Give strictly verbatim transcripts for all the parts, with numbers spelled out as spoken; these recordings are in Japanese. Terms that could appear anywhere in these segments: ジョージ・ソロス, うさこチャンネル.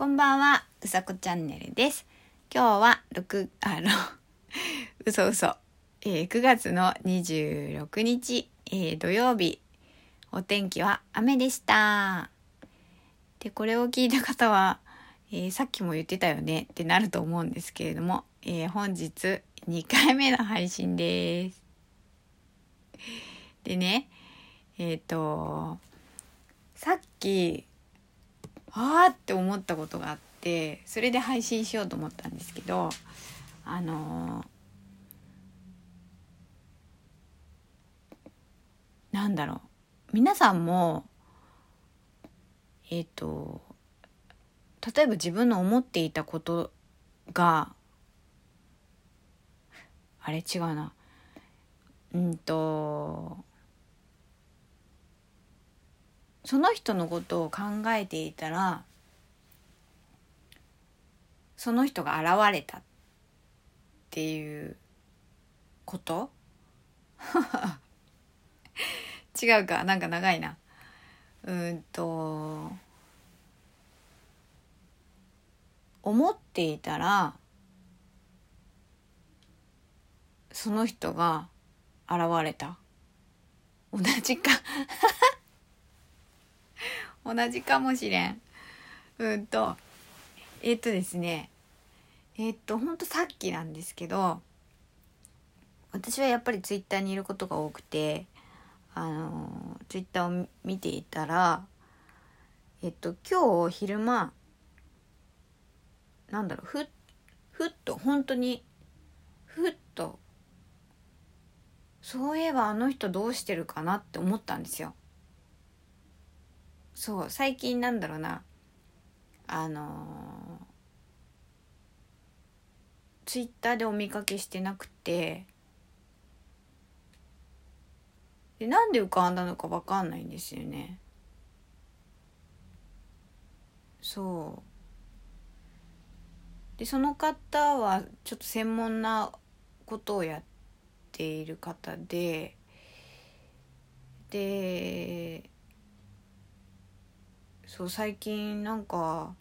こんばんは、うさこチャンネルです。今日は六あの嘘嘘、えー、くがつのにじゅうろくにち、えー、土曜日、お天気は雨でした。でこれを聞いた方は、えー、さっきも言ってたよねってなると思うんですけれども、えー、本日にかいめの配信です。でね、えっとさっきあーって思ったことがあって、それで配信しようと思ったんですけど、あのー、なんだろう、皆さんもえっと例えば自分の思っていたことがあれ違うなうんとその人のことを考えていたら、その人が現れたっていうこと違うか、なんか長いな。うーんと思っていたらその人が現れた。同じか同じかもしれん。うんと、えっとですね、えっとほんとさっきなんですけど、私はやっぱりツイッターにいることが多くて、あのツイッターを見ていたら、えっと今日昼間、なんだろう、ふっふっと本当にふっと、そういえばあの人どうしてるかなって思ったんですよ。そう、最近なんだろうな、あのー、ツイッターでお見かけしてなくて、でなんで浮かんだのか分かんないんですよね。そうで、その方はちょっと専門なことをやっている方で、でそう、最近なんか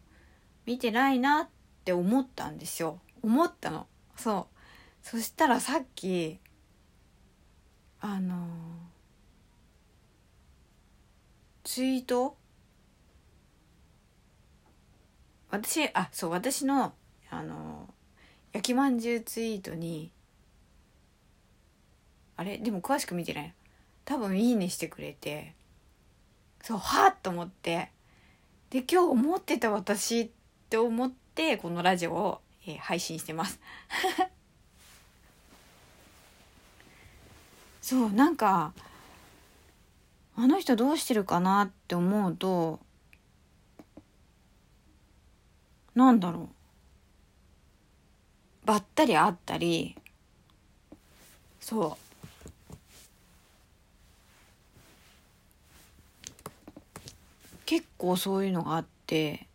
見てないなって思ったんですよ。思ったの。そう。そしたらさっきあのー、ツイート、私あそう私のあのー、焼きまんじゅうツイートに、あれでも詳しく見てない、多分いいねしてくれて、そうはぁと思って。で今日思ってた私って思って、このラジオを、えー、配信してますそうなんかあの人どうしてるかなって思うと、なんだろう、ばったり会ったり、そう結構そういうのがあって、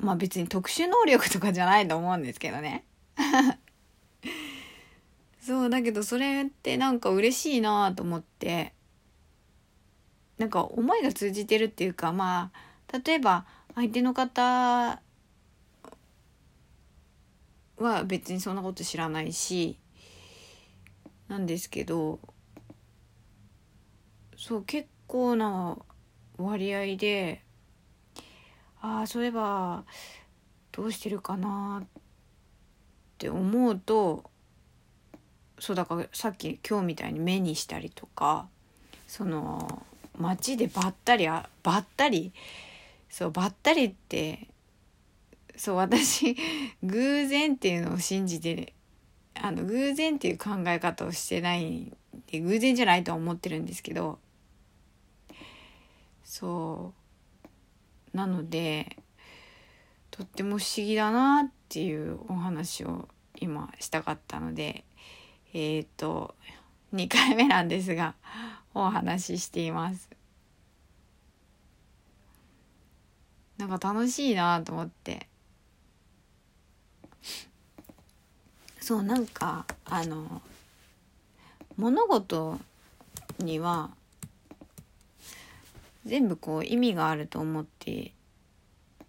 まあ別に特殊能力とかじゃないと思うんですけどねそうだけど、それってなんか嬉しいなと思って、なんか思いが通じてるっていうか、まあ例えば相手の方は別にそんなこと知らないしなんですけど、そう結構な割合で、ああそういえばどうしてるかなって思うと、そうだからさっき今日みたいに目にしたりとか、その街でばったりあばったりそうばったりって、そう私偶然っていうのを信じて、あの偶然っていう考え方をしてないで、偶然じゃないとは思ってるんですけど、そうなのでとっても不思議だなっていうお話を今したかったので、えっとにかいめなんですがお話ししています。なんか楽しいなと思って、そうなんかあの物事には全部こう意味があると思って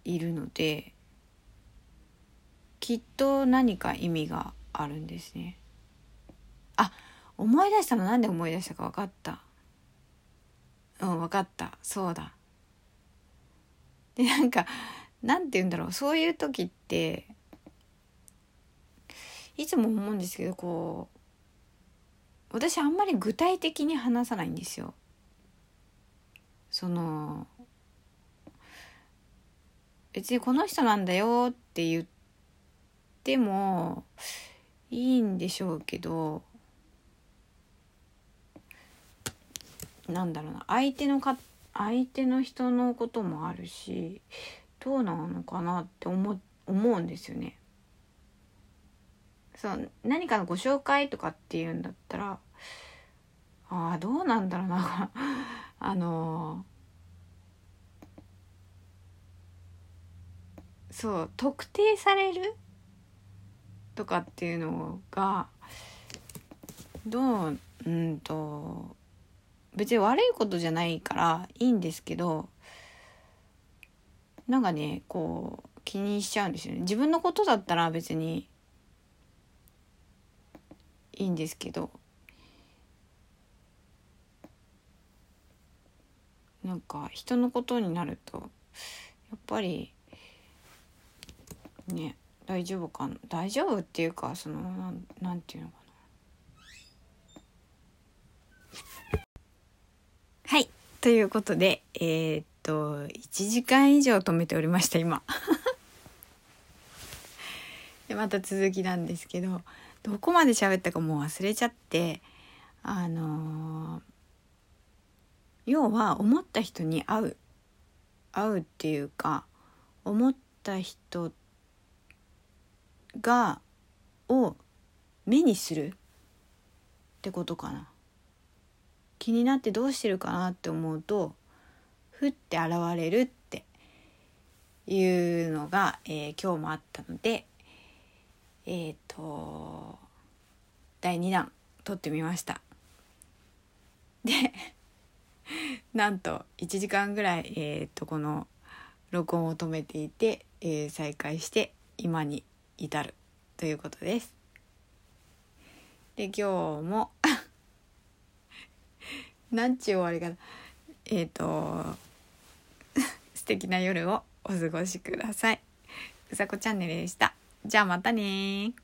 いるので、きっと何か意味があるんですね。あ、思い出したの。なんで思い出したか分かった。うん、分かった。そうだ。で、なんか、なんて言うんだろう。そういう時って、いつも思うんですけど、こう、私あんまり具体的に話さないんですよ。その、別にこの人なんだよって言ってもいいんでしょうけど、なんだろうな、相手のか相手の人のこともあるし、どうなのかなって思思うんですよね。そう、何かのご紹介とかっていうんだったら、ああどうなんだろうなあのー。そう特定されるとかっていうのがどううんと別に悪いことじゃないからいいんですけど、なんかねこう気にしちゃうんですよね。自分のことだったら別にいいんですけど、なんか人のことになるとやっぱりね、大丈夫かな、大丈夫っていうか、そのな ん, なんていうのかな。はい、ということでえー、っといちじかん以上止めておりました今でまた続きなんですけど、どこまで喋ったかもう忘れちゃって、あのー、要は思った人に会う会うっていうか、思った人ってがを目にするってことかな。気になってどうしてるかなって思うと、ふって現れるっていうのが、えー、今日もあったので、えっとだいにだん撮ってみました。で、なんといちじかんぐらい、えー、っとこの録音を止めていて、えー、再開して今に至るということです。で、今日もなんちゅう終わりかな、えっと素敵な夜をお過ごしください。うさこチャンネルでした。じゃあまたねー。